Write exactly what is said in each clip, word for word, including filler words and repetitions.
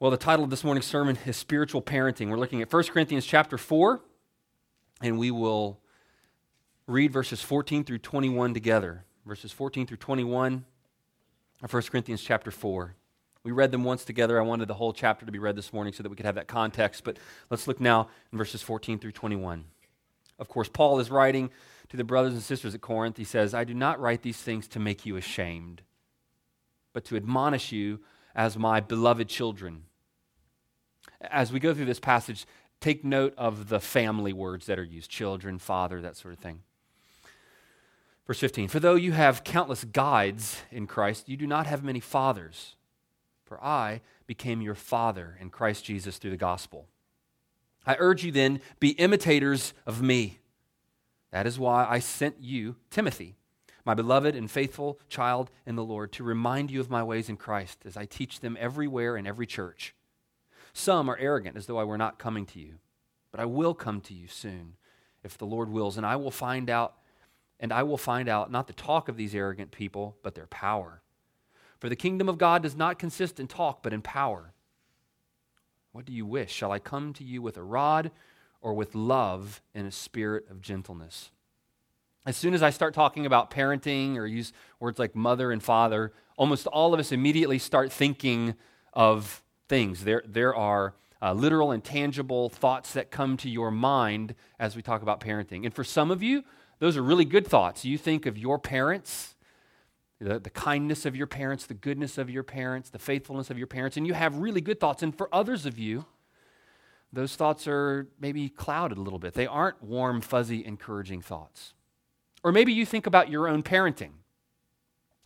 Well, the title of this morning's sermon is Spiritual Parenting. We're looking at First Corinthians chapter four, and we will read verses fourteen through twenty-one together. Verses fourteen through twenty-one of First Corinthians chapter four. We read them once together. I wanted the whole chapter to be read this morning so that we could have that context, but let's look now in verses fourteen through twenty-one. Of course, Paul is writing to the brothers and sisters at Corinth. He says, "I do not write these things to make you ashamed, but to admonish you as my beloved children." As we go through this passage, take note of the family words that are used, children, father, that sort of thing. Verse fifteen, "For though you have countless guides in Christ, you do not have many fathers, for I became your father in Christ Jesus through the gospel. I urge you then, be imitators of me. That is why I sent you Timothy, my beloved and faithful child in the Lord, to remind you of my ways in Christ as I teach them everywhere in every church. Some are arrogant as though I were not coming to you, but I will come to you soon if the Lord wills, and I will find out, and I will find out not the talk of these arrogant people, but their power. For the kingdom of God does not consist in talk, but in power. What do you wish? Shall I come to you with a rod or with love and a spirit of gentleness?" As soon as I start talking about parenting or use words like mother and father, almost all of us immediately start thinking of things. There, there are uh, literal and tangible thoughts that come to your mind as we talk about parenting. And for some of you, those are really good thoughts. You think of your parents, the, the kindness of your parents, the goodness of your parents, the faithfulness of your parents, and you have really good thoughts. And for others of you, those thoughts are maybe clouded a little bit. They aren't warm, fuzzy, encouraging thoughts. Or maybe you think about your own parenting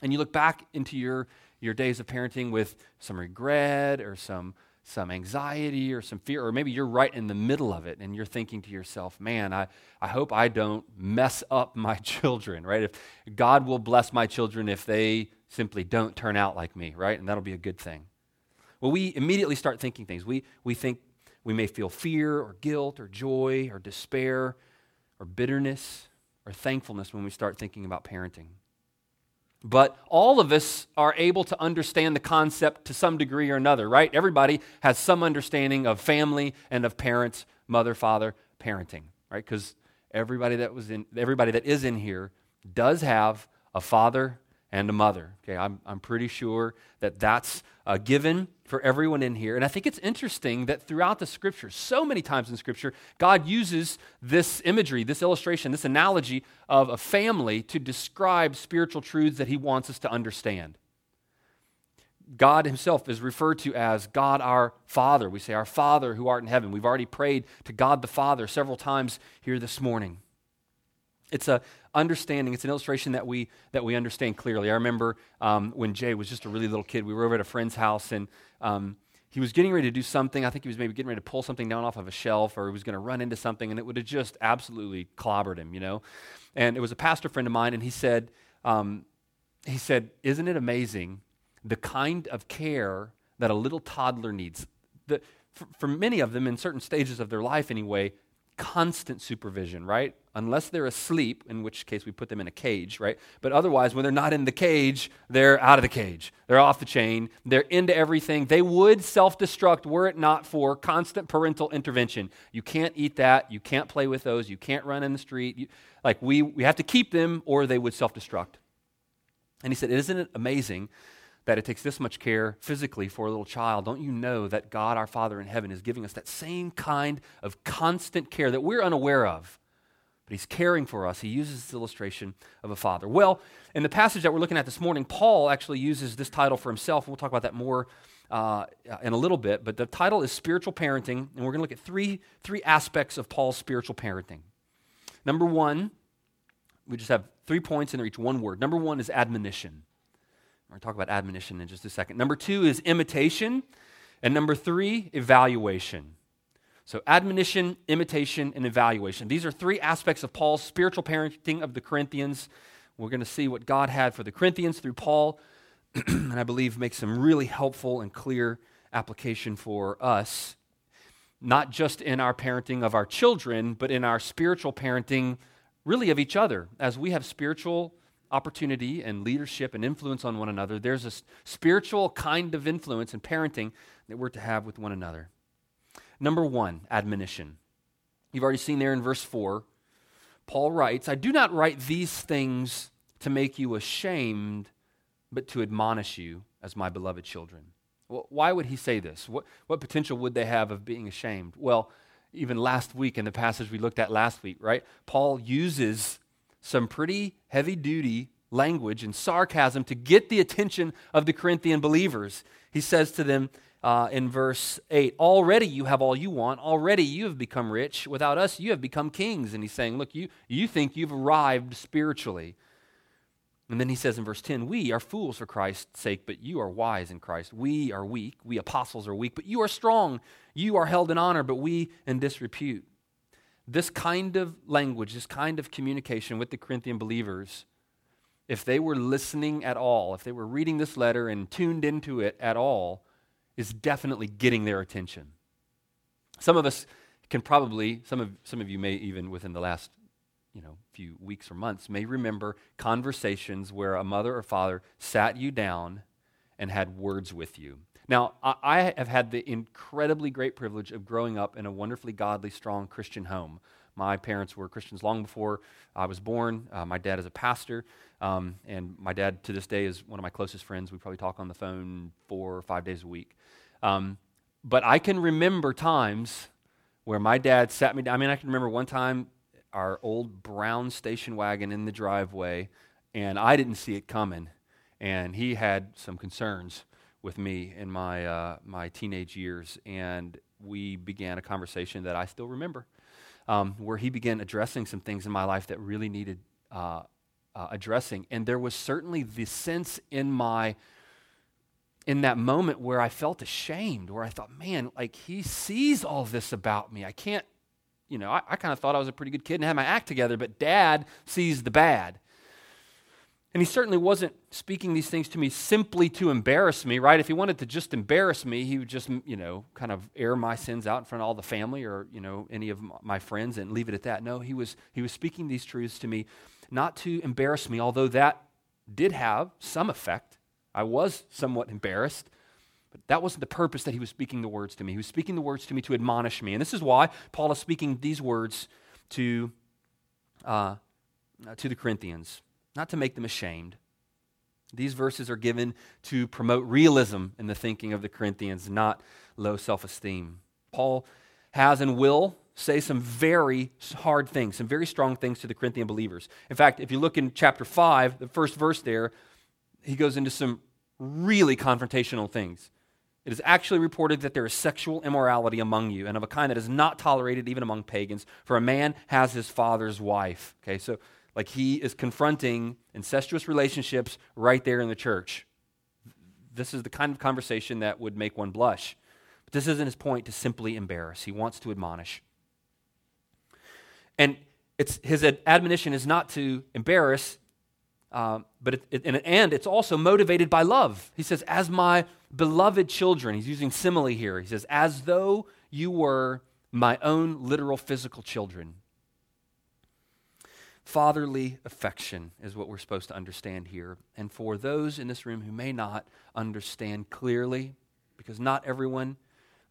and you look back into your, your days of parenting with some regret or some, some anxiety or some fear, or maybe you're right in the middle of it and you're thinking to yourself, man, I, I hope I don't mess up my children, right? If God will bless my children if they simply don't turn out like me, right? And that'll be a good thing. Well, we immediately start thinking things. We, we think we may feel fear or guilt or joy or despair or bitterness or thankfulness when we start thinking about parenting. But all of us are able to understand the concept to some degree or another, right? Everybody has some understanding of family and of parents, mother, father, parenting, right? Because everybody that was in, everybody that is in here does have a father and a mother. Okay, I'm I'm pretty sure that that's a given for everyone in here. And I think it's interesting that throughout the Scripture, so many times in Scripture, God uses this imagery, this illustration, this analogy of a family to describe spiritual truths that He wants us to understand. God Himself is referred to as God our Father. We say, "Our Father who art in heaven." We've already prayed to God the Father several times here this morning. It's a understanding. It's an illustration that we that we understand clearly. I remember um, when Jay was just a really little kid, we were over at a friend's house, and um, he was getting ready to do something. I think he was maybe getting ready to pull something down off of a shelf, or he was going to run into something, and it would have just absolutely clobbered him, you know. And it was a pastor friend of mine, and he said, um, he said, "Isn't it amazing the kind of care that a little toddler needs? The, for, for many of them, in certain stages of their life, anyway." Constant supervision, right? Unless they're asleep, in which case we put them in a cage, right? But otherwise, when they're not in the cage, they're out of the cage. They're off the chain. They're into everything. They would self-destruct were it not for constant parental intervention. You can't eat that. You can't play with those. You can't run in the street. You, like we, we have to keep them or they would self-destruct. And he said, "Isn't it amazing that it takes this much care physically for a little child? Don't you know that God, our Father in heaven, is giving us that same kind of constant care that we're unaware of, but He's caring for us." He uses this illustration of a father. Well, in the passage that we're looking at this morning, Paul actually uses this title for himself. We'll talk about that more uh, in a little bit, but the title is Spiritual Parenting, and we're going to look at three, three aspects of Paul's spiritual parenting. Number one, we just have three points and they're each one word. Number one is admonition. We're going to talk about admonition in just a second. Number two is imitation. And number three, evaluation. So admonition, imitation, and evaluation. These are three aspects of Paul's spiritual parenting of the Corinthians. We're going to see what God had for the Corinthians through Paul, and I believe makes some really helpful and clear application for us, not just in our parenting of our children, but in our spiritual parenting really of each other as we have spiritual opportunity and leadership and influence on one another. There's a spiritual kind of influence and parenting that we're to have with one another. Number one, admonition. You've already seen there in verse four, Paul writes, I do not write these things to make you ashamed, but to admonish you as my beloved children. Well, why would he say this? What, what potential would they have of being ashamed? Well, even last week in the passage we looked at last week, right? Paul uses some pretty heavy-duty language and sarcasm to get the attention of the Corinthian believers. He says to them uh, in verse eight, already you have all you want. Already you have become rich. Without us, you have become kings. And he's saying, look, you, you think you've arrived spiritually. And then he says in verse ten, we are fools for Christ's sake, but you are wise in Christ. We are weak, we apostles are weak, but you are strong. You are held in honor, but we in disrepute. This kind of language, this kind of communication with the Corinthian believers, if they were listening at all, if they were reading this letter and tuned into it at all, is definitely getting their attention. Some of us can probably, some of some of you may even within the last you know, few weeks or months, may remember conversations where a mother or father sat you down and had words with you. Now, I, I have had the incredibly great privilege of growing up in a wonderfully godly, strong Christian home. My parents were Christians long before I was born. Uh, my dad is a pastor, um, and my dad to this day is one of my closest friends. We probably talk on the phone four or five days a week. Um, but I can remember times where my dad sat me down. I mean, I can remember one time our old brown station wagon in the driveway, and I didn't see it coming. And he had some concerns with me in my uh, my teenage years, and we began a conversation that I still remember, um, where he began addressing some things in my life that really needed uh, uh, addressing. And there was certainly the sense in my in that moment where I felt ashamed, where I thought, man, like he sees all this about me. I can't You know, I, I kind of thought I was a pretty good kid and had my act together, but Dad sees the bad. And he certainly wasn't speaking these things to me simply to embarrass me, right? If he wanted to just embarrass me, he would just, you know, kind of air my sins out in front of all the family or, you know, any of my friends and leave it at that. No, he was he was speaking these truths to me not to embarrass me, although that did have some effect. I was somewhat embarrassed. But that wasn't the purpose that he was speaking the words to me. He was speaking the words to me to admonish me. And this is why Paul is speaking these words to, uh, to the Corinthians, not to make them ashamed. These verses are given to promote realism in the thinking of the Corinthians, not low self-esteem. Paul has and will say some very hard things, some very strong things to the Corinthian believers. In fact, if you look in chapter five, the first verse there, he goes into some really confrontational things. It is actually reported that there is sexual immorality among you, and of a kind that is not tolerated even among pagans, for a man has his father's wife. Okay, so like he is confronting incestuous relationships right there in the church. This is the kind of conversation that would make one blush. But this isn't his point to simply embarrass. He wants to admonish. And it's his ad- admonition is not to embarrass, Um, but it, it, and, and it's also motivated by love. He says, as my beloved children, he's using simile here. He says, as though you were my own literal physical children. Fatherly affection is what we're supposed to understand here. And for those in this room who may not understand clearly, because not everyone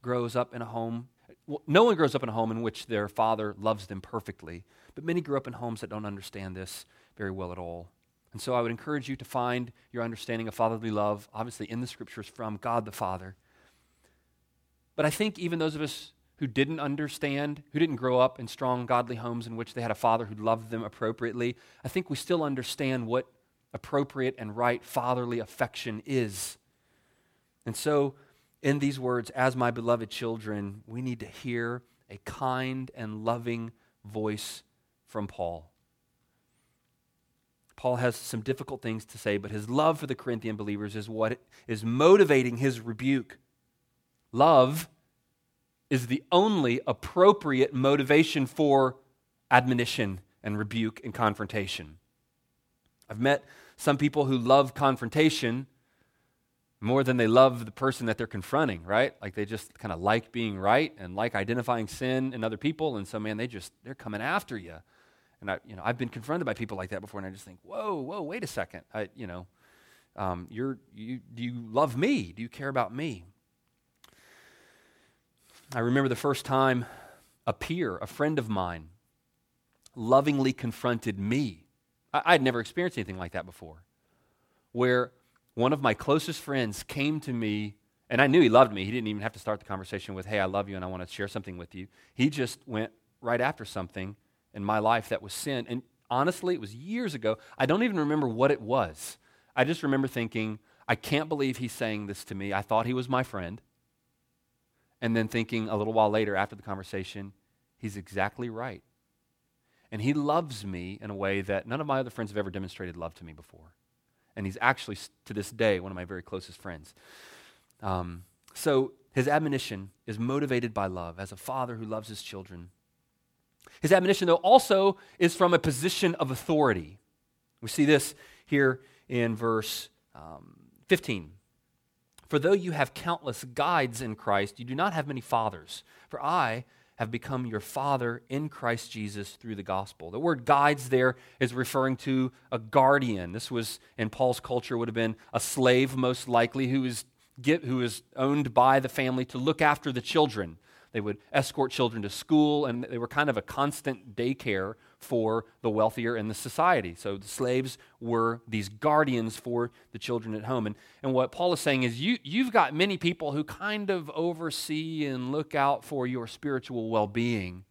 grows up in a home, well, no one grows up in a home in which their father loves them perfectly, but many grow up in homes that don't understand this very well at all. And so I would encourage you to find your understanding of fatherly love, obviously in the scriptures, from God the Father. But I think even those of us who didn't understand, who didn't grow up in strong godly homes in which they had a father who loved them appropriately, I think we still understand what appropriate and right fatherly affection is. And so in these words, as my beloved children, we need to hear a kind and loving voice from Paul. Paul has some difficult things to say, but his love for the Corinthian believers is what is motivating his rebuke. Love is the only appropriate motivation for admonition and rebuke and confrontation. I've met some people who love confrontation more than they love the person that they're confronting, right? Like they just kind of like being right and like identifying sin in other people, and so, man, they just, they're coming after you. And I, you know, I've been confronted by people like that before, and I just think, whoa, whoa, wait a second. I, you know, um, you're, you, do you love me? Do you care about me? I remember the first time a peer, a friend of mine, lovingly confronted me. I, I'd never experienced anything like that before, where one of my closest friends came to me, and I knew he loved me. He didn't even have to start the conversation with, hey, I love you and I want to share something with you. He just went right after something in my life that was sin. And honestly, it was years ago. I don't even remember what it was. I just remember thinking, I can't believe he's saying this to me. I thought he was my friend. And then thinking a little while later after the conversation, he's exactly right. And he loves me in a way that none of my other friends have ever demonstrated love to me before. And he's actually, to this day, one of my very closest friends. Um, so his admonition is motivated by love as a father who loves his children. His admonition, though, also is from a position of authority. We see this here in verse um, fifteen. For though you have countless guides in Christ, you do not have many fathers. For I have become your father in Christ Jesus through the gospel. The word guides there is referring to a guardian. This was, in Paul's culture, would have been a slave most likely who is, get, who is owned by the family to look after the children. They would escort children to school, and they were kind of a constant daycare for the wealthier in the society. So the slaves were these guardians for the children at home. And, and what Paul is saying is you, you've got many people who kind of oversee and look out for your spiritual well-being.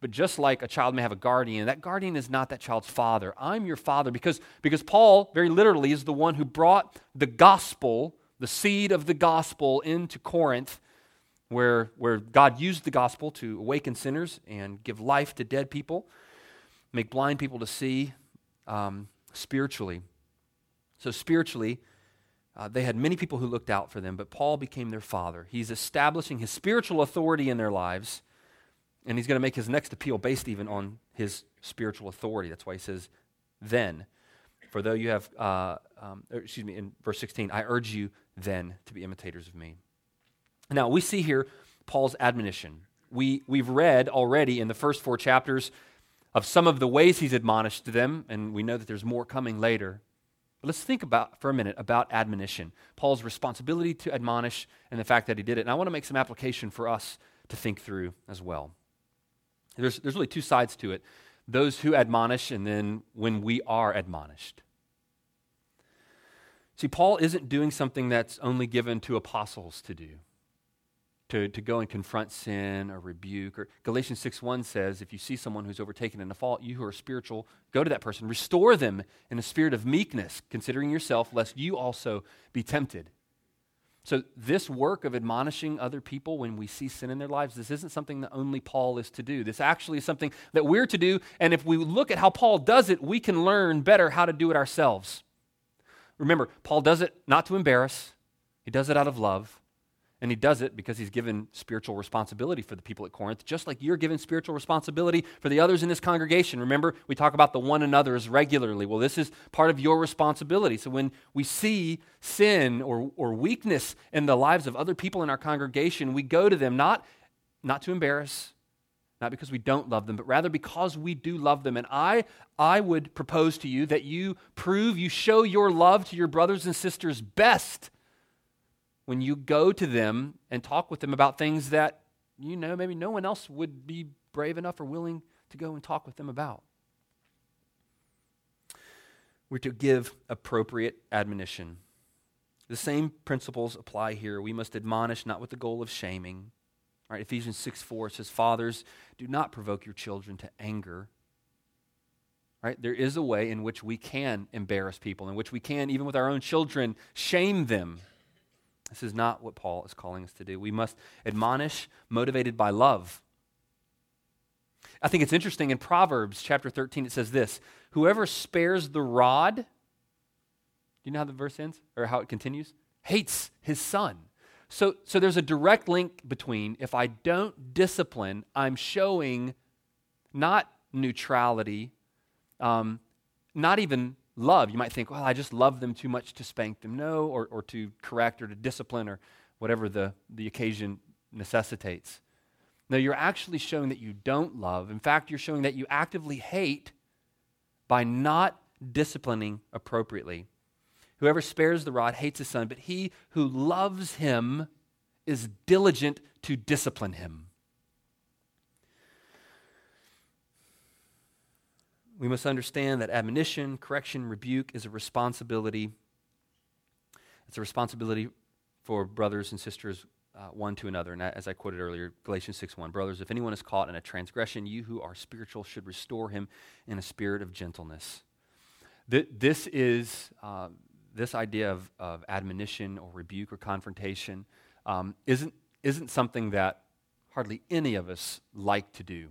But just like a child may have a guardian, that guardian is not that child's father. I'm your father because, because Paul, very literally, is the one who brought the gospel, the seed of the gospel into Corinth, Where, where God used the gospel to awaken sinners and give life to dead people, make blind people to see um, spiritually. So spiritually, uh, they had many people who looked out for them, but Paul became their father. He's establishing his spiritual authority in their lives, and he's going to make his next appeal based even on his spiritual authority. That's why he says, then, for though you have, uh, um, excuse me, in verse sixteen, I urge you then to be imitators of me. Now, we see here Paul's admonition. We, we've read already in the first four chapters of some of the ways he's admonished them, and we know that there's more coming later. But let's think about for a minute about admonition, Paul's responsibility to admonish and the fact that he did it. And I want to make some application for us to think through as well. There's, there's really two sides to it, those who admonish and then when we are admonished. See, Paul isn't doing something that's only given to apostles to do. To, to go and confront sin or rebuke. Or Galatians six one says, if you see someone who's overtaken in a fault, you who are spiritual, go to that person. Restore them in a spirit of meekness, considering yourself, lest you also be tempted. So this work of admonishing other people when we see sin in their lives, this isn't something that only Paul is to do. This actually is something that we're to do, and if we look at how Paul does it, we can learn better how to do it ourselves. Remember, Paul does it not to embarrass. He does it out of love. And he does it because he's given spiritual responsibility for the people at Corinth, just like you're given spiritual responsibility for the others in this congregation. Remember, we talk about the one another's regularly. Well, this is part of your responsibility. So when we see sin or, or weakness in the lives of other people in our congregation, we go to them not, not to embarrass, not because we don't love them, but rather because we do love them. And I, I would propose to you that you prove, you show your love to your brothers and sisters best when you go to them and talk with them about things that, you know, maybe no one else would be brave enough or willing to go and talk with them about. We're to give appropriate admonition. The same principles apply here. We must admonish not with the goal of shaming. All right, Ephesians six four says, fathers, do not provoke your children to anger. Right? There is a way in which we can embarrass people, in which we can, even with our own children, shame them. This is not what Paul is calling us to do. We must admonish, motivated by love. I think it's interesting, in Proverbs chapter thirteen, it says this, whoever spares the rod, do you know how the verse ends, or how it continues? Hates his son. So, so there's a direct link between, if I don't discipline, I'm showing not neutrality, um, not even love. You might think, well, I just love them too much to spank them. No, or, or to correct or to discipline or whatever the, the occasion necessitates. No, you're actually showing that you don't love. In fact, you're showing that you actively hate by not disciplining appropriately. Whoever spares the rod hates his son, but he who loves him is diligent to discipline him. We must understand that admonition, correction, rebuke is a responsibility. It's a responsibility for brothers and sisters uh, one to another. And as I quoted earlier, Galatians six one, brothers, if anyone is caught in a transgression, you who are spiritual should restore him in a spirit of gentleness. Th- this is... Uh, This idea of, of admonition or rebuke or confrontation um, isn't, isn't something that hardly any of us like to do.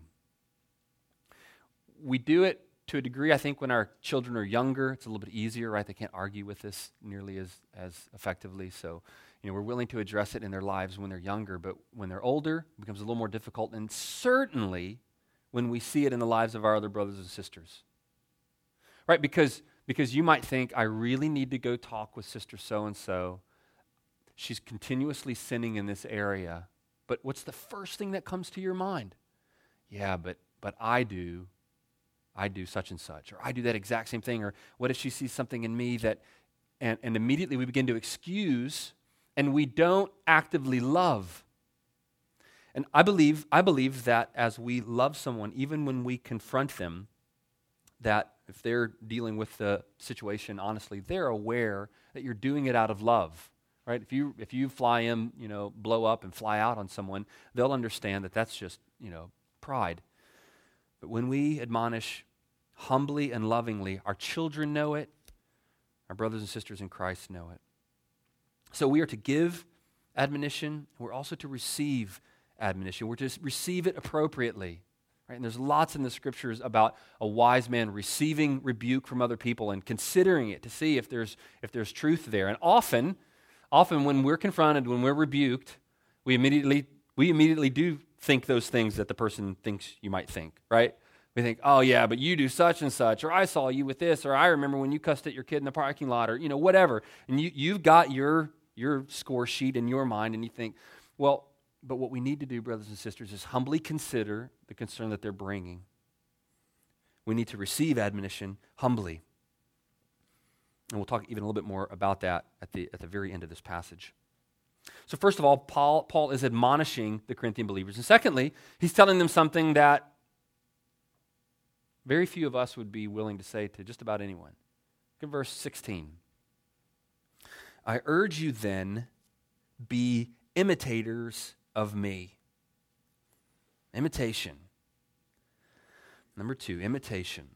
We do it to a degree, I think, when our children are younger. It's a little bit easier, right? They can't argue with this nearly as, as effectively. So, you know, we're willing to address it in their lives when they're younger. But when they're older, it becomes a little more difficult. And certainly when we see it in the lives of our other brothers and sisters. Right? Because... Because you might think, I really need to go talk with sister so-and-so. She's continuously sinning in this area. But what's the first thing that comes to your mind? Yeah, but but I do, I do such and such. Or I do that exact same thing. Or what if she sees something in me that, and, and immediately we begin to excuse, and we don't actively love. And I believe, I believe that as we love someone, even when we confront them, that if they're dealing with the situation honestly, they're aware that you're doing it out of love, right? If you if you fly in, you know, blow up and fly out on someone, they'll understand that that's just, you know, pride. But when we admonish humbly and lovingly, our children know it, our brothers and sisters in Christ know it. So we are to give admonition, we're also to receive admonition. We're to receive it appropriately. Right? And there's lots in the scriptures about a wise man receiving rebuke from other people and considering it to see if there's if there's truth there. And often, often when we're confronted, when we're rebuked, we immediately we immediately do think those things that the person thinks you might think, right? We think, oh yeah, but you do such and such, or I saw you with this, or I remember when you cussed at your kid in the parking lot, or you know, whatever. And you you've got your your score sheet in your mind, and you think, well. But what we need to do, brothers and sisters, is humbly consider the concern that they're bringing. We need to receive admonition humbly. And we'll talk even a little bit more about that at the at the very end of this passage. So first of all, Paul, Paul is admonishing the Corinthian believers. And secondly, he's telling them something that very few of us would be willing to say to just about anyone. Look at verse sixteen. I urge you then, be imitators of me. Imitation. Number two, imitation.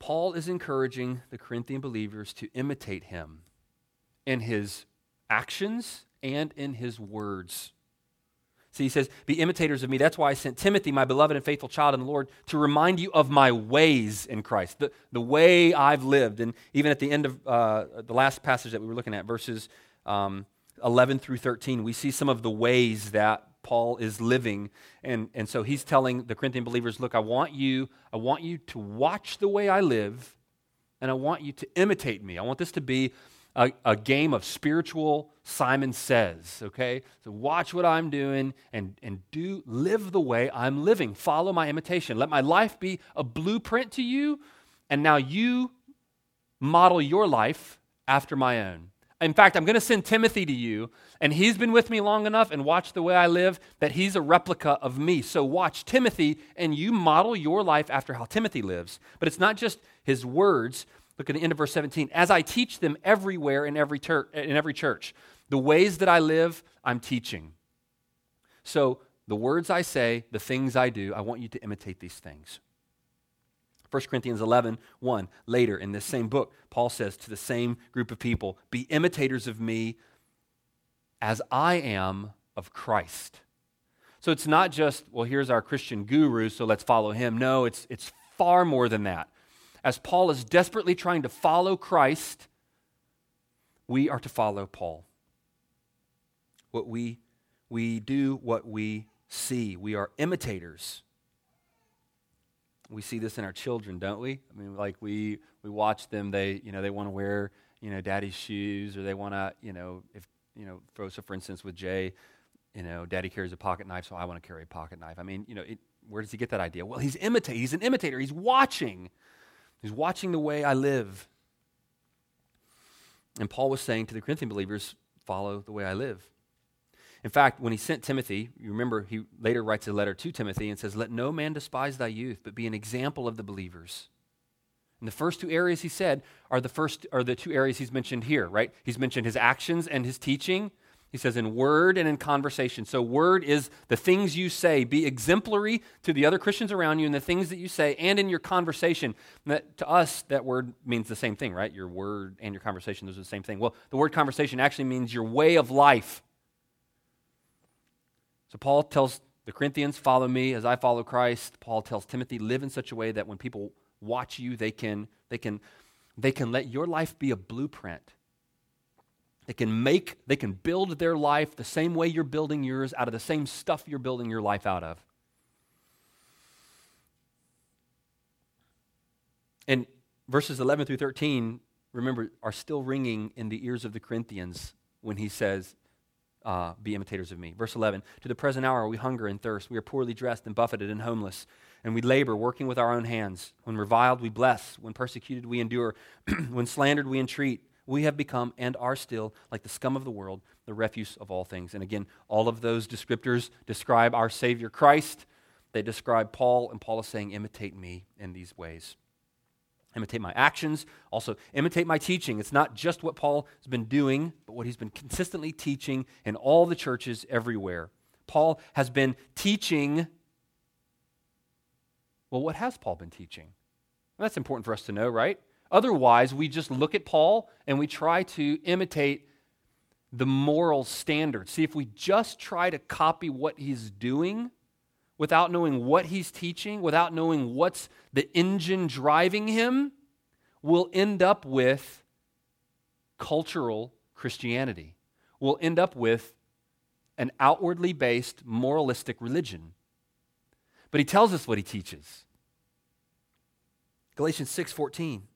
Paul is encouraging the Corinthian believers to imitate him in his actions and in his words. So he says, be imitators of me. That's why I sent Timothy, my beloved and faithful child in the Lord, to remind you of my ways in Christ, the, the way I've lived. And even at the end of uh, the last passage that we were looking at, verses um, eleven through thirteen, we see some of the ways that Paul is living. And, and so he's telling the Corinthian believers, look, I want you, I want you to watch the way I live, and I want you to imitate me. I want this to be a, a game of spiritual Simon Says, okay? So watch what I'm doing and, and do live the way I'm living. Follow my imitation. Let my life be a blueprint to you, and now you model your life after my own. In fact, I'm going to send Timothy to you, and he's been with me long enough and watched the way I live that he's a replica of me. So watch Timothy, and you model your life after how Timothy lives. But it's not just his words. Look at the end of verse seventeen. As I teach them everywhere in every, ter- in every church, the ways that I live, I'm teaching. So the words I say, the things I do, I want you to imitate these things. First Corinthians eleven, one, later in this same book, Paul says to the same group of people, be imitators of me as I am of Christ. So it's not just, well, here's our Christian guru, so let's follow him. No, it's it's far more than that. As Paul is desperately trying to follow Christ, we are to follow Paul. What we, we do, what we see. We are imitators. We see this in our children, don't we? I mean, like we we watch them. They, you know, they want to wear, you know, daddy's shoes, or they want to, you know, if you know. So, for instance, with Jay, You know, daddy carries a pocket knife, so I want to carry a pocket knife. I mean, you know, it, where does he get that idea? Well, he's imitate. He's an imitator. He's watching. He's watching the way I live. And Paul was saying to the Corinthian believers, follow the way I live. In fact, when he sent Timothy, you remember he later writes a letter to Timothy and says, let no man despise thy youth, but be an example of the believers. And the first two areas he said are the first are the two areas he's mentioned here, right? He's mentioned his actions and his teaching. He says in word and in conversation. So word is the things you say. Be exemplary to the other Christians around you in the things that you say and in your conversation. That, to us, that word means the same thing, right? Your word and your conversation, those are the same thing. Well, the word conversation actually means your way of life. So Paul tells the Corinthians, follow me as I follow Christ. Paul tells Timothy, live in such a way that when people watch you, they can, they can, they can let your life be a blueprint. They can make, they can build their life the same way you're building yours out of the same stuff you're building your life out of. And verses eleven through thirteen, remember, are still ringing in the ears of the Corinthians when he says, uh, be imitators of me. Verse eleven, to the present hour we hunger and thirst. We are poorly dressed and buffeted and homeless. And we labor, working with our own hands. When reviled, we bless. When persecuted, we endure. When slandered, we entreat. We have become and are still like the scum of the world, the refuse of all things. And again, all of those descriptors describe our Savior Christ. They describe Paul, and Paul is saying, imitate me in these ways. Imitate my actions. Also, imitate my teaching. It's not just what Paul has been doing, but what he's been consistently teaching in all the churches everywhere. Paul has been teaching. Well, what has Paul been teaching? Well, that's important for us to know, right? Otherwise, we just look at Paul and we try to imitate the moral standard. See, if we just try to copy what he's doing without knowing what he's teaching, without knowing what's the engine driving him, we'll end up with cultural Christianity. We'll end up with an outwardly based moralistic religion. But he tells us what he teaches. Galatians six fourteen.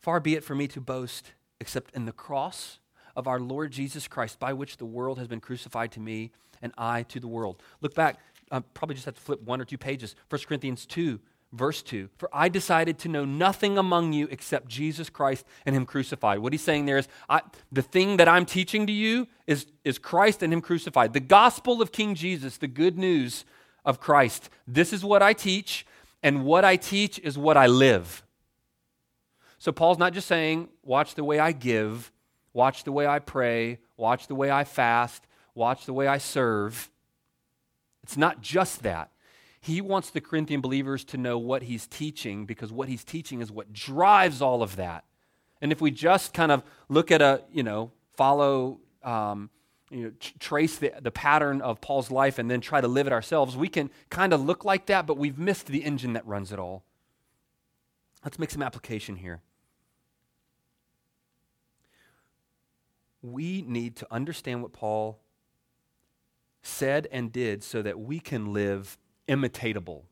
Far be it from me to boast except in the cross of our Lord Jesus Christ, by which the world has been crucified to me and I to the world. Look back, I probably just have to flip one or two pages. First Corinthians two, verse two. For I decided to know nothing among you except Jesus Christ and him crucified. What he's saying there is, I, the thing that I'm teaching to you is, is Christ and him crucified. The gospel of King Jesus, the good news of Christ. This is what I teach, and what I teach is what I live. So Paul's not just saying, watch the way I give, watch the way I pray, watch the way I fast, watch the way I serve. It's not just that. He wants the Corinthian believers to know what he's teaching, because what he's teaching is what drives all of that. And if we just kind of look at a, you know, follow, um, you know, t- trace the, the pattern of Paul's life and then try to live it ourselves, we can kind of look like that, but we've missed the engine that runs it all. Let's make some application here. We need to understand what Paul said and did so that we can live imitatable.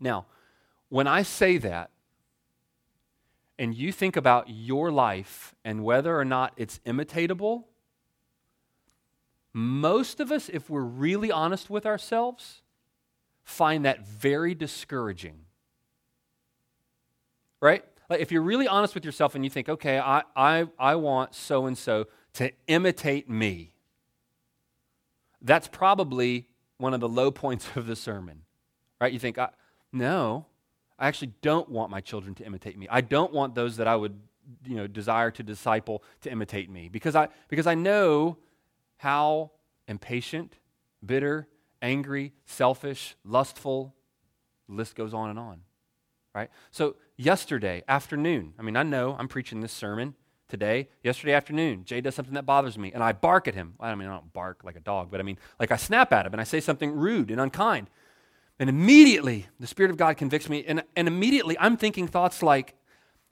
Now, when I say that, and you think about your life and whether or not it's imitatable, most of us, if we're really honest with ourselves, find that very discouraging. Right? Like if you're really honest with yourself and you think, okay, I I, I want so-and-so to imitate me, that's probably one of the low points of the sermon. Right? You think, I, no, I actually don't want my children to imitate me. I don't want those that I would, you know, desire to disciple to imitate me. Because I because I know how impatient, bitter, angry, selfish, lustful, the list goes on and on, right? So yesterday afternoon, I mean, I know I'm preaching this sermon today. Yesterday afternoon, Jay does something that bothers me, and I bark at him. I mean, I don't bark like a dog, but I mean, like I snap at him, and I say something rude and unkind. And immediately, the Spirit of God convicts me, and, and immediately I'm thinking thoughts like,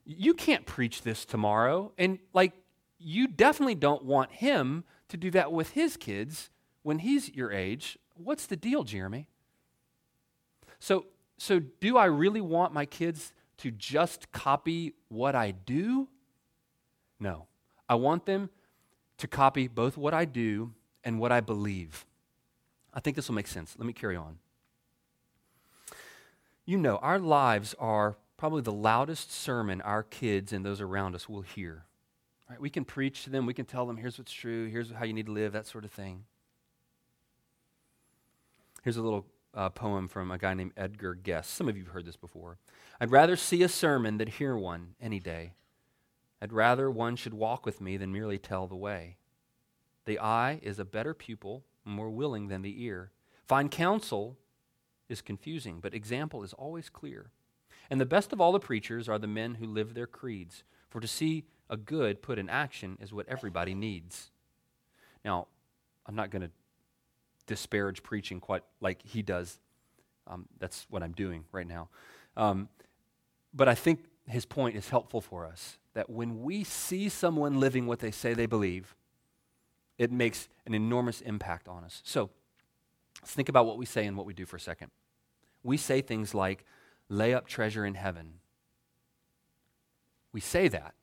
you can't preach this tomorrow, and like, you definitely don't want him to do that with his kids when he's your age. What's the deal, Jeremy? So so do I really want my kids to just copy what I do? No. I want them to copy both what I do and what I believe. I think this will make sense. Let me carry on. You know, our lives are probably the loudest sermon our kids and those around us will hear. Right? We can preach to them. We can tell them, here's what's true. Here's how you need to live, that sort of thing. Here's a little uh, poem from a guy named Edgar Guest. Some of you have heard this before. I'd rather see a sermon than hear one any day. I'd rather one should walk with me than merely tell the way. The eye is a better pupil, more willing than the ear. Fine counsel is confusing, but example is always clear. And the best of all the preachers are the men who live their creeds, for to see a good put in action is what everybody needs. Now, I'm not going to disparage preaching quite like he does. Um, that's what I'm doing right now. Um, but I think his point is helpful for us, that when we see someone living what they say they believe, it makes an enormous impact on us. So let's think about what we say and what we do for a second. We say things like, lay up treasure in heaven. We say that,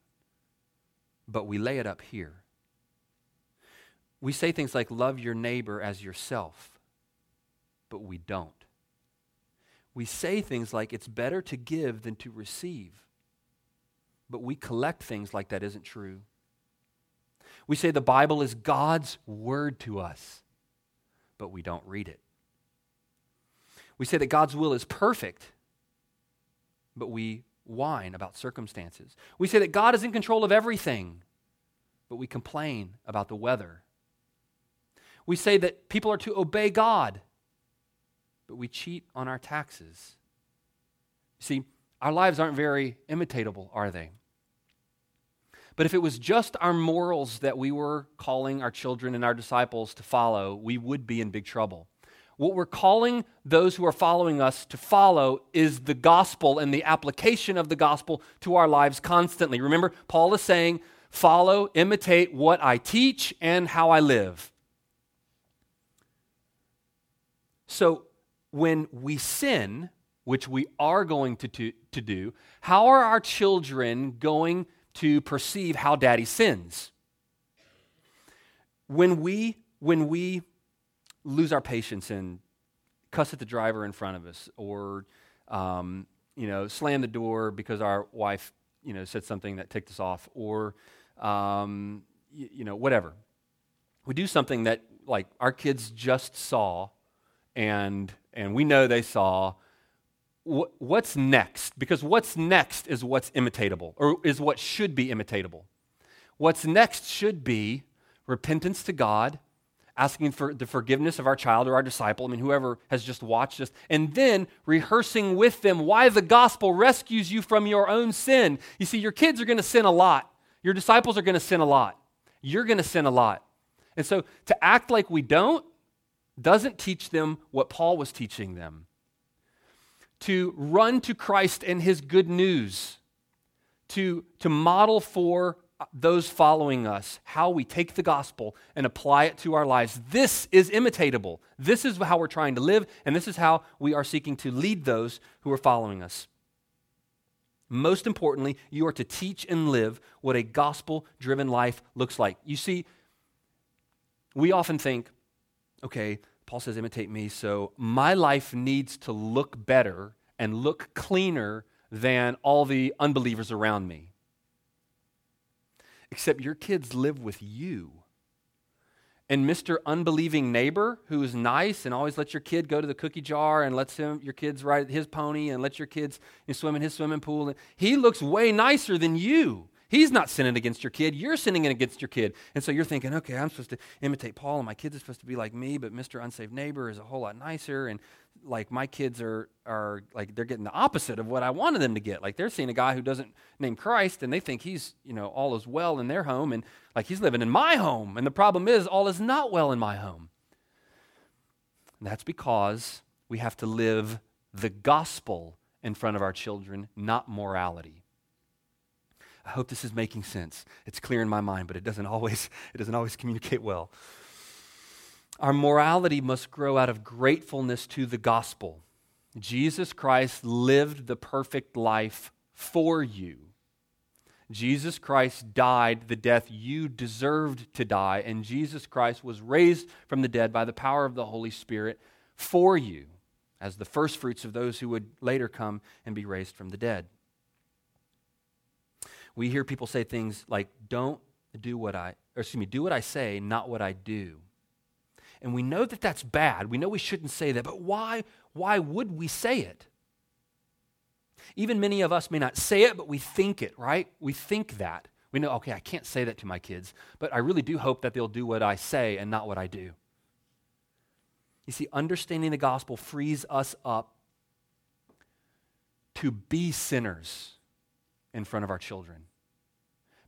but we lay it up here. We say things like, love your neighbor as yourself, but we don't. We say things like, it's better to give than to receive, but we collect things like that isn't true. We say the Bible is God's word to us, but we don't read it. We say that God's will is perfect, but we whine about circumstances. We say that God is in control of everything, but we complain about the weather. We say that people are to obey God, but we cheat on our taxes. See, our lives aren't very imitatable, are they? But if it was just our morals that we were calling our children and our disciples to follow, we would be in big trouble. What we're calling those who are following us to follow is the gospel and the application of the gospel to our lives constantly. Remember, Paul is saying, follow, imitate what I teach and how I live. So when we sin, which we are going to, to, to do, how are our children going to perceive how daddy sins? When we, when we lose our patience and cuss at the driver in front of us, or um, you know, slam the door because our wife, you know, said something that ticked us off, or um, you, you know, whatever, we do something that like our kids just saw, and and we know they saw. What's next? Because what's next is what's imitatable, or is what should be imitatable. What's next should be repentance to God, asking for the forgiveness of our child or our disciple, I mean, whoever has just watched us, and then rehearsing with them why the gospel rescues you from your own sin. You see, your kids are going to sin a lot. Your disciples are going to sin a lot. You're going to sin a lot. And so to act like we don't doesn't teach them what Paul was teaching them. To run to Christ and his good news, to, to model for those following us how we take the gospel and apply it to our lives. This is imitatable. This is how we're trying to live, and this is how we are seeking to lead those who are following us. Most importantly, you are to teach and live what a gospel-driven life looks like. You see, we often think, okay, Paul says, imitate me, so my life needs to look better and look cleaner than all the unbelievers around me. Except your kids live with you. And Mister Unbelieving Neighbor, who is nice and always lets your kid go to the cookie jar and lets him, your kids ride his pony and lets your kids swim in his swimming pool, he looks way nicer than you. He's not sinning against your kid. You're sinning against your kid. And so you're thinking, okay, I'm supposed to imitate Paul, and my kids are supposed to be like me, but Mister Unsaved Neighbor is a whole lot nicer, and like my kids are, are like they're getting the opposite of what I wanted them to get. Like they're seeing a guy who doesn't name Christ, and they think he's, you know, all is well in their home, and like he's living in my home. And the problem is all is not well in my home. And that's because we have to live the gospel in front of our children, not morality. I hope this is making sense. It's clear in my mind, but it doesn't always, it doesn't always communicate well. Our morality must grow out of gratefulness to the gospel. Jesus Christ lived the perfect life for you. Jesus Christ died the death you deserved to die, and Jesus Christ was raised from the dead by the power of the Holy Spirit for you as the first fruits of those who would later come and be raised from the dead. We hear people say things like, don't do what I, or excuse me, do what I say, not what I do. And we know that that's bad. We know we shouldn't say that, but why, why would we say it? Even many of us may not say it, but we think it, right? We think that. We know, okay, I can't say that to my kids, but I really do hope that they'll do what I say and not what I do. You see, understanding the gospel frees us up to be sinners in front of our children,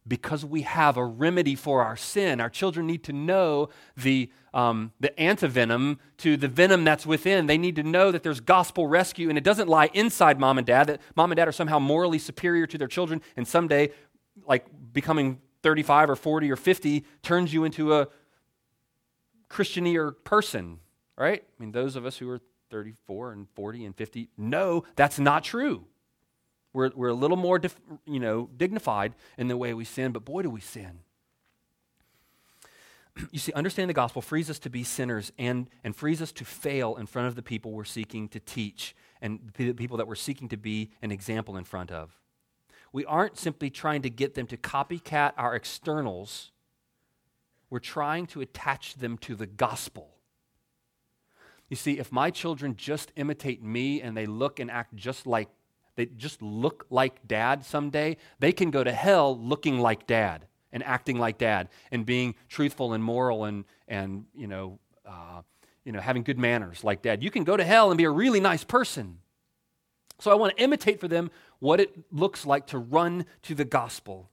because we have a remedy for our sin. Our children need to know the um, the antivenom to the venom that's within. They need to know that there's gospel rescue, and it doesn't lie inside mom and dad, that mom and dad are somehow morally superior to their children, and someday, like becoming thirty-five or forty or fifty, turns you into a Christianier person, right? I mean, those of us who are thirty-four and forty and fifty know that's not true. We're, we're a little more, dif, you know, dignified in the way we sin, but boy, do we sin. You see, understanding the gospel frees us to be sinners and, and frees us to fail in front of the people we're seeking to teach and the people that we're seeking to be an example in front of. We aren't simply trying to get them to copycat our externals. We're trying to attach them to the gospel. You see, if my children just imitate me and they look and act just like They just look like dad someday, they can go to hell looking like dad and acting like dad and being truthful and moral and, and you know, uh, you know, having good manners like dad. You can go to hell and be a really nice person. So I want to imitate for them what it looks like to run to the gospel.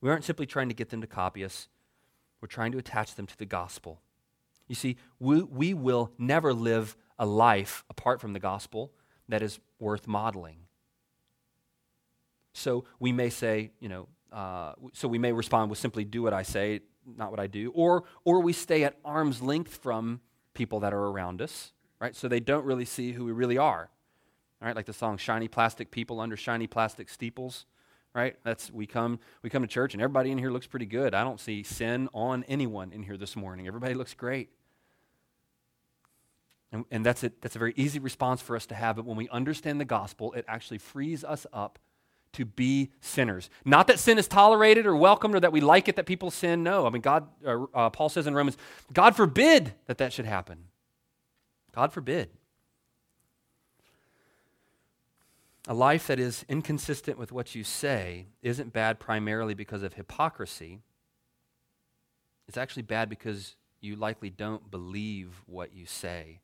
We aren't simply trying to get them to copy us. We're trying to attach them to the gospel. You see, we, we will never live a life apart from the gospel that is worth modeling. So we may say, you know, uh, so we may respond with simply do what I say, not what I do, or or we stay at arm's length from people that are around us, right? So they don't really see who we really are, all right? Like the song "Shiny Plastic People Under Shiny Plastic Steeples," right? That's we come we come to church and everybody in here looks pretty good. I don't see sin on anyone in here this morning. Everybody looks great. And, and that's, a, that's a very easy response for us to have. But when we understand the gospel, it actually frees us up to be sinners. Not that sin is tolerated or welcomed or that we like it that people sin. No, I mean, God. Uh, uh, Paul says in Romans, God forbid that that should happen. God forbid. A life that is inconsistent with what you say isn't bad primarily because of hypocrisy. It's actually bad because you likely don't believe what you say.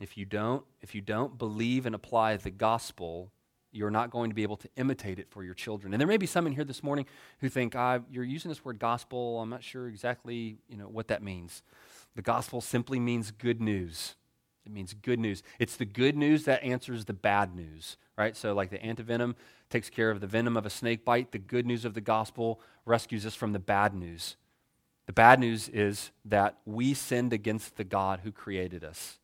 If you don't, if you don't believe and apply the gospel, you're not going to be able to imitate it for your children. And there may be some in here this morning who think, ah, you're using this word gospel, I'm not sure exactly, you know, what that means. The gospel simply means good news. It means good news. It's the good news that answers the bad news, right? So like the antivenom takes care of the venom of a snake bite, the good news of the gospel rescues us from the bad news. The bad news is that we sinned against the God who created us.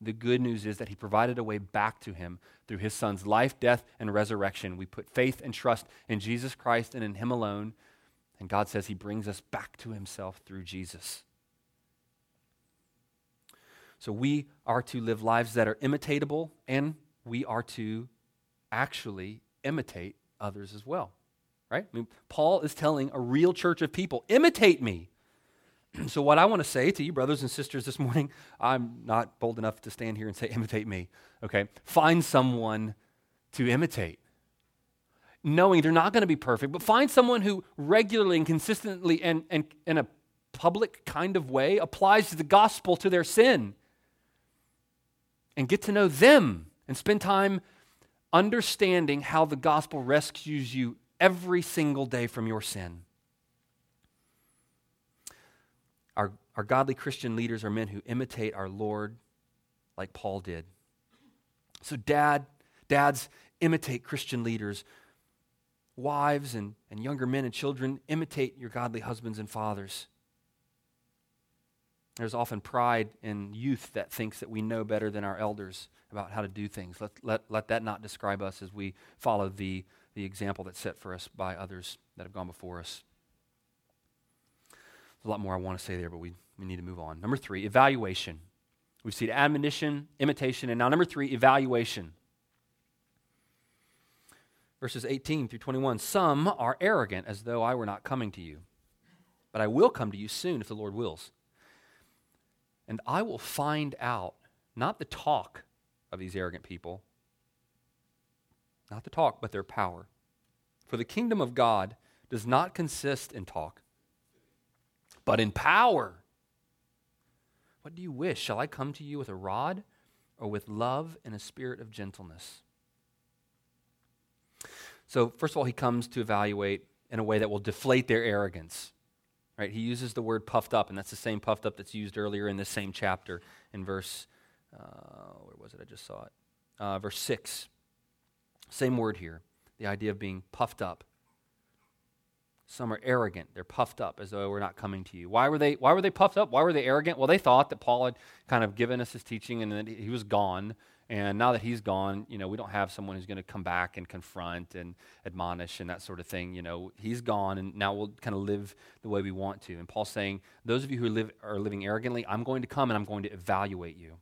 The good news is that he provided a way back to him through his son's life, death, and resurrection. We put faith and trust in Jesus Christ and in him alone, and God says he brings us back to himself through Jesus. So we are to live lives that are imitatable, and we are to actually imitate others as well. Right? I mean, Paul is telling a real church of people, imitate me. So what I want to say to you, brothers and sisters, this morning, I'm not bold enough to stand here and say, imitate me, okay? Find someone to imitate, knowing they're not going to be perfect, but find someone who regularly and consistently and, and in a public kind of way applies the gospel to their sin, and get to know them and spend time understanding how the gospel rescues you every single day from your sin. Our, our godly Christian leaders are men who imitate our Lord like Paul did. So dad, dads, imitate Christian leaders. Wives and, and younger men and children, imitate your godly husbands and fathers. There's often pride in youth that thinks that we know better than our elders about how to do things. Let let, let that not describe us as we follow the, the example that's set for us by others that have gone before us. There's a lot more I want to say there, but we, we need to move on. Number three, evaluation. We've seen admonition, imitation, and now number three, evaluation. Verses eighteen through twenty-one, some are arrogant as though I were not coming to you, but I will come to you soon if the Lord wills. And I will find out, not the talk of these arrogant people, not the talk, but their power. For the kingdom of God does not consist in talk, but in power. What do you wish? Shall I come to you with a rod or with love and a spirit of gentleness? So first of all, he comes to evaluate in a way that will deflate their arrogance. Right, he uses the word puffed up, and that's the same puffed up that's used earlier in this same chapter in verse, uh, where was it? I just saw it. Uh, verse six. Same word here, the idea of being puffed up. Some are arrogant. They're puffed up as though we're not coming to you. Why were they, why were they puffed up? Why were they arrogant? Well, they thought that Paul had kind of given us his teaching and then he was gone. And now that he's gone, you know, we don't have someone who's going to come back and confront and admonish and that sort of thing. You know, he's gone, and now we'll kind of live the way we want to. And Paul's saying, those of you who live are living arrogantly, I'm going to come and I'm going to evaluate you.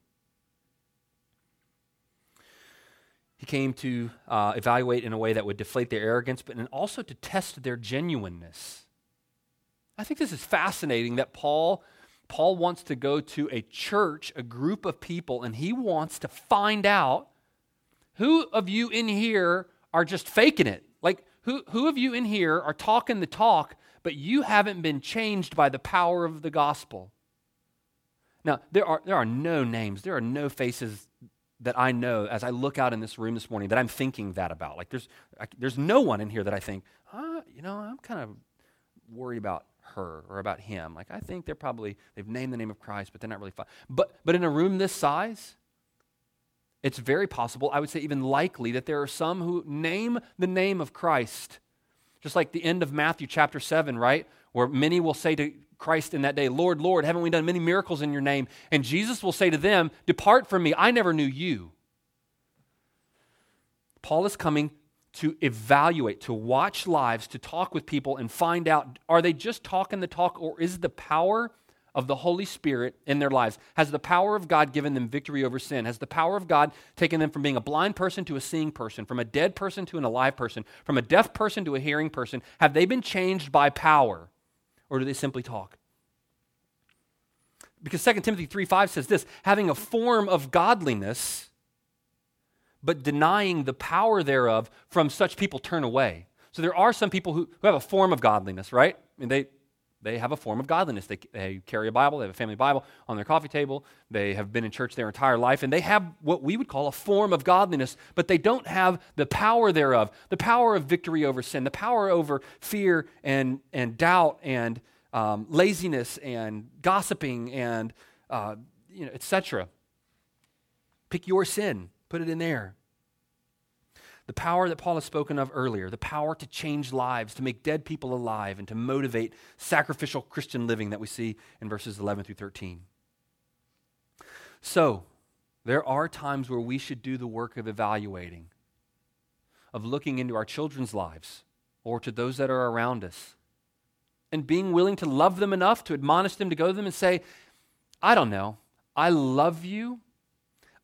He came to uh, evaluate in a way that would deflate their arrogance, but and also to test their genuineness. I think this is fascinating that Paul... Paul wants to go to a church, a group of people, and he wants to find out who of you in here are just faking it. Like, who, who of you in here are talking the talk, but you haven't been changed by the power of the gospel? Now, there are there are no names, there are no faces that I know as I look out in this room this morning that I'm thinking that about. Like, there's I, there's no one in here that I think, ah, you know, I'm kind of worried about her or about him. Like, I think they're probably, they've named the name of Christ, but they're not really fun. But but in a room this size, it's very possible, I would say even likely, that there are some who name the name of Christ. Just like the end of Matthew chapter seven, right? Where many will say to Christ in that day, Lord, Lord, haven't we done many miracles in your name? And Jesus will say to them, depart from me, I never knew you. Paul is coming to evaluate, to watch lives, to talk with people and find out, are they just talking the talk, or is the power of the Holy Spirit in their lives? Has the power of God given them victory over sin? Has the power of God taken them from being a blind person to a seeing person, from a dead person to an alive person, from a deaf person to a hearing person? Have they been changed by power, or do they simply talk? Because Second Timothy three five says this, having a form of godliness, but denying the power thereof, from such people turn away. So there are some people who, who have a form of godliness, right? I mean, they they have a form of godliness. They, they carry a Bible, they have a family Bible on their coffee table, they have been in church their entire life, and they have what we would call a form of godliness, but they don't have the power thereof, the power of victory over sin, the power over fear and, and doubt and um, laziness and gossiping and uh, you know, et cetera. Pick your sin. Put it in there. The power that Paul has spoken of earlier, the power to change lives, to make dead people alive, and to motivate sacrificial Christian living that we see in verses eleven through thirteen. So, there are times where we should do the work of evaluating, of looking into our children's lives, or to those that are around us, and being willing to love them enough, to admonish them, to go to them and say, I don't know, I love you,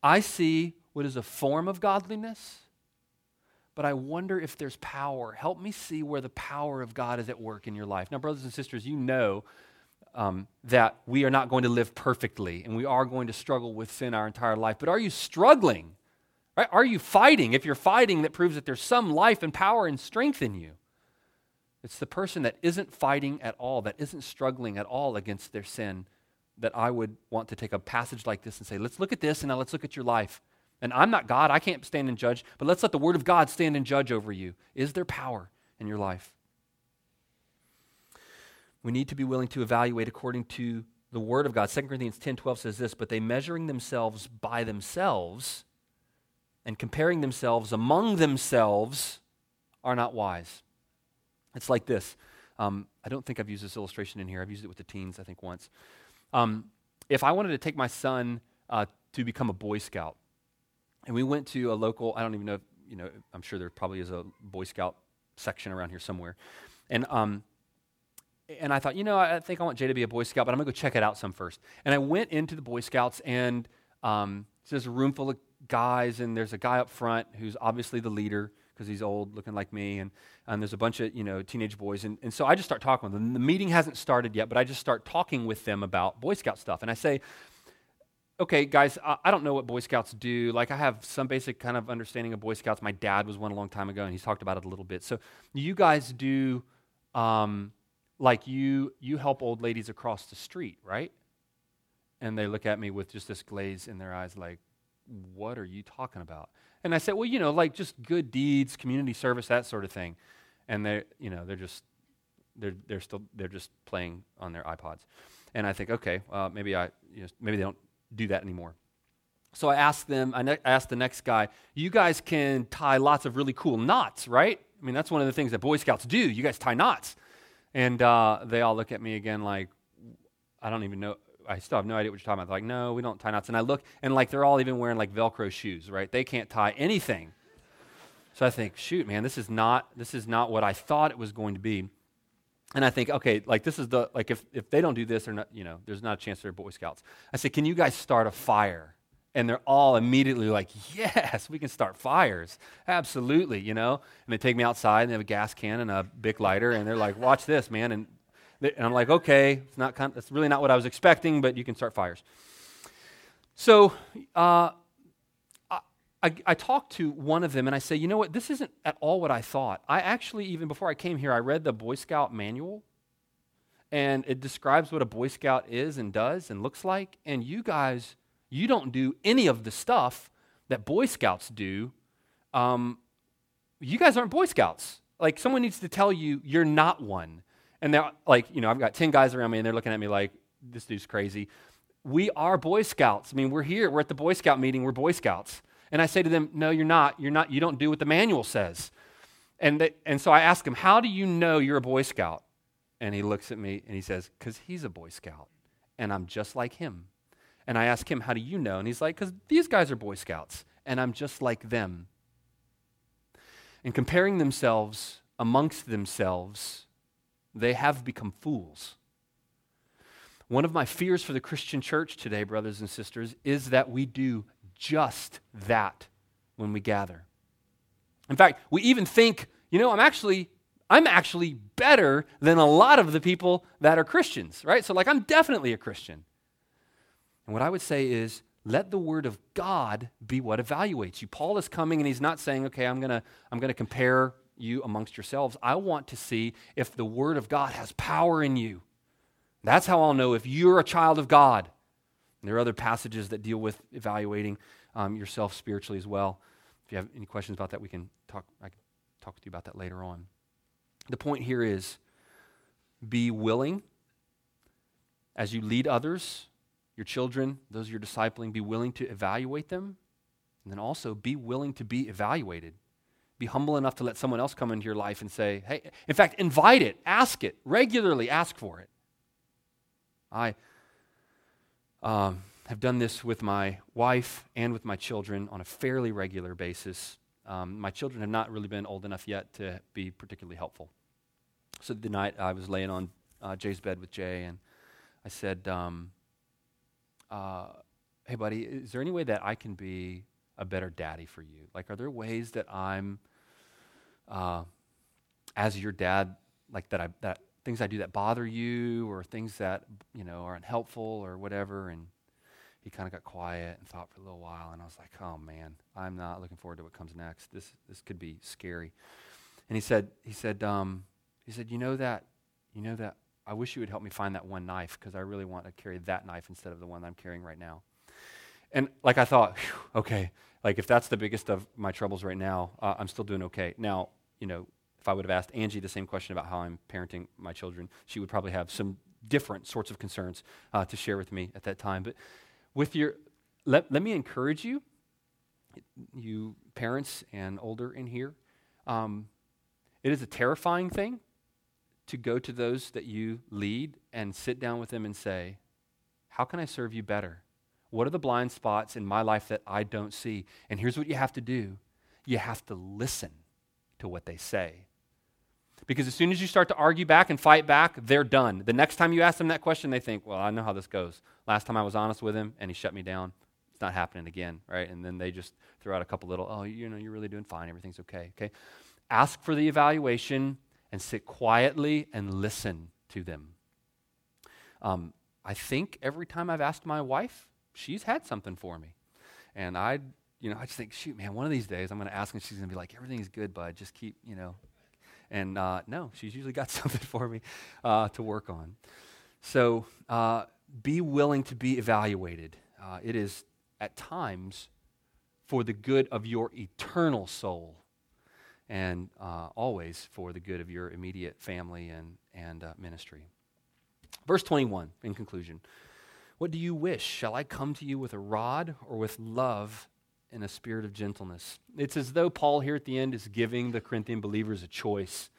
I see what is a form of godliness, but I wonder if there's power. Help me see where the power of God is at work in your life. Now, brothers and sisters, you know um, that we are not going to live perfectly, and we are going to struggle with sin our entire life, but are you struggling? Right? Are you fighting? If you're fighting, that proves that there's some life and power and strength in you. It's the person that isn't fighting at all, that isn't struggling at all against their sin, that I would want to take a passage like this and say, let's look at this, and now let's look at your life. And I'm not God, I can't stand and judge, but let's let the Word of God stand and judge over you. Is there power in your life? We need to be willing to evaluate according to the Word of God. Second Corinthians ten twelve says this, but they measuring themselves by themselves and comparing themselves among themselves are not wise. It's like this. Um, I don't think I've used this illustration in here. I've used it with the teens, I think, once. Um, if I wanted to take my son uh, to become a Boy Scout, and we went to a local, I don't even know, if, you know, I'm sure there probably is a Boy Scout section around here somewhere. And um, and I thought, you know, I think I want Jay to be a Boy Scout, but I'm going to go check it out some first. And I went into the Boy Scouts, and um, there's a room full of guys, and there's a guy up front who's obviously the leader, because he's old, looking like me, and, and there's a bunch of, you know, teenage boys, and, and so I just start talking with them. The meeting hasn't started yet, but I just start talking with them about Boy Scout stuff, and I say, okay, guys, I, I don't know what Boy Scouts do. Like, I have some basic kind of understanding of Boy Scouts. My dad was one a long time ago, and he's talked about it a little bit. So you guys do, um, like, you you help old ladies across the street, right? And they look at me with just this glaze in their eyes, like, what are you talking about? And I said, well, you know, like just good deeds, community service, that sort of thing. And they, you know, they're just, they're they're still, they're just playing on their iPods. And I think, okay, uh, maybe I, you know, maybe they don't do that anymore. So I asked them, I ne- asked the next guy, you guys can tie lots of really cool knots, right? I mean, that's one of the things that Boy Scouts do. You guys tie knots. And uh, they all look at me again, like, I don't even know. I still have no idea what you're talking about. They're like, no, we don't tie knots. And I look, and like they're all even wearing like Velcro shoes, right? They can't tie anything. So I think, shoot, man, this is not this is not what I thought it was going to be. And I think, okay, like this is the like if if they don't do this, or not, you know, there's not a chance they're Boy Scouts. I said, can you guys start a fire? And they're all immediately like, yes, we can start fires, absolutely, you know. And they take me outside, and they have a gas can and a Bic lighter, and they're like, watch this, man, and. And I'm like, okay, it's not. Con- that's really not what I was expecting, but you can start fires. So uh, I, I, I talked to one of them, and I say, you know what? This isn't at all what I thought. I actually, even before I came here, I read the Boy Scout manual, and it describes what a Boy Scout is and does and looks like, and you guys, you don't do any of the stuff that Boy Scouts do. Um, you guys aren't Boy Scouts. Like, someone needs to tell you you're not one. And they're like, you know, I've got ten guys around me, and they're looking at me like, this dude's crazy. We are Boy Scouts. I mean, we're here. We're at the Boy Scout meeting. We're Boy Scouts. And I say to them, no, you're not. You're not. You don't do what the manual says. And they, and so I ask him, how do you know you're a Boy Scout? And he looks at me, and he says, because he's a Boy Scout, and I'm just like him. And I ask him, how do you know? And he's like, because these guys are Boy Scouts, and I'm just like them. And comparing themselves amongst themselves, they have become fools. One of my fears for the Christian church today, brothers and sisters, is that we do just that when we gather. In fact, we even think, you know, I'm actually I'm actually better than a lot of the people that are Christians, right? So like, I'm definitely a Christian. And what I would say is, let the word of God be what evaluates you. Paul is coming, and he's not saying, okay, I'm going to I'm going to compare you amongst yourselves. I want to see if the word of God has power in you. That's how I'll know if you're a child of God. And there are other passages that deal with evaluating um, yourself spiritually as well. If you have any questions about that, we can talk. I can talk with you about that later on. The point here is, be willing as you lead others, your children, those you're discipling, be willing to evaluate them, and then also be willing to be evaluated. Be humble enough to let someone else come into your life and say, hey, in fact, invite it, ask it, regularly ask for it. I um, have done this with my wife and with my children on a fairly regular basis. Um, my children have not really been old enough yet to be particularly helpful. So the night I was laying on uh, Jay's bed with Jay, and I said, um, uh, hey, buddy, is there any way that I can be a better daddy for you? Like, are there ways that I'm, uh, as your dad, like that I that things I do that bother you, or things that, you know, are unhelpful or whatever? And he kind of got quiet and thought for a little while, and I was like, oh man, I'm not looking forward to what comes next. This this could be scary. And he said he said um, he said you know that you know that I wish you would help me find that one knife, because I really want to carry that knife instead of the one that I'm carrying right now. And like I thought, whew, okay. Like, if that's the biggest of my troubles right now, uh, I'm still doing okay. Now, you know, if I would have asked Angie the same question about how I'm parenting my children, she would probably have some different sorts of concerns uh, to share with me at that time. But with your, let, let me encourage you, you parents and older in here, um, it is a terrifying thing to go to those that you lead and sit down with them and say, How can I serve you better? What are the blind spots in my life that I don't see? And here's what you have to do. You have to listen to what they say. Because as soon as you start to argue back and fight back, they're done. The next time you ask them that question, they think, well, I know how this goes. Last time I was honest with him and he shut me down. It's not happening again, right? And then they just throw out a couple little, oh, you know, you're really doing fine. Everything's okay, okay? Ask for the evaluation and sit quietly and listen to them. Um, I think every time I've asked my wife, she's had something for me. And I, you know, I just think, shoot, man, one of these days I'm going to ask and she's going to be like, everything's good, bud. Just keep, you know. And uh, no, she's usually got something for me uh, to work on. So uh, be willing to be evaluated. Uh, it is at times for the good of your eternal soul and uh, always for the good of your immediate family and, and uh, ministry. Verse twenty-one, in conclusion. What do you wish? Shall I come to you with a rod or with love in a spirit of gentleness? It's as though Paul here at the end is giving the Corinthian believers a choice.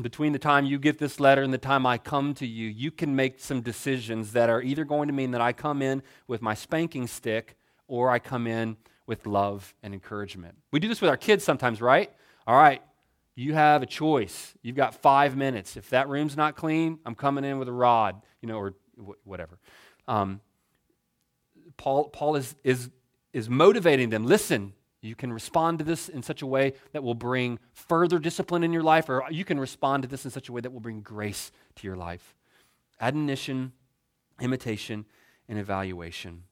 Between the time you get this letter and the time I come to you, you can make some decisions that are either going to mean that I come in with my spanking stick or I come in with love and encouragement. We do this with our kids sometimes, right? All right, you have a choice. You've got five minutes. If that room's not clean, I'm coming in with a rod, you know, or wh- whatever. Um, Paul, Paul is is... is motivating them. Listen, you can respond to this in such a way that will bring further discipline in your life, or you can respond to this in such a way that will bring grace to your life. Admonition, imitation, and evaluation.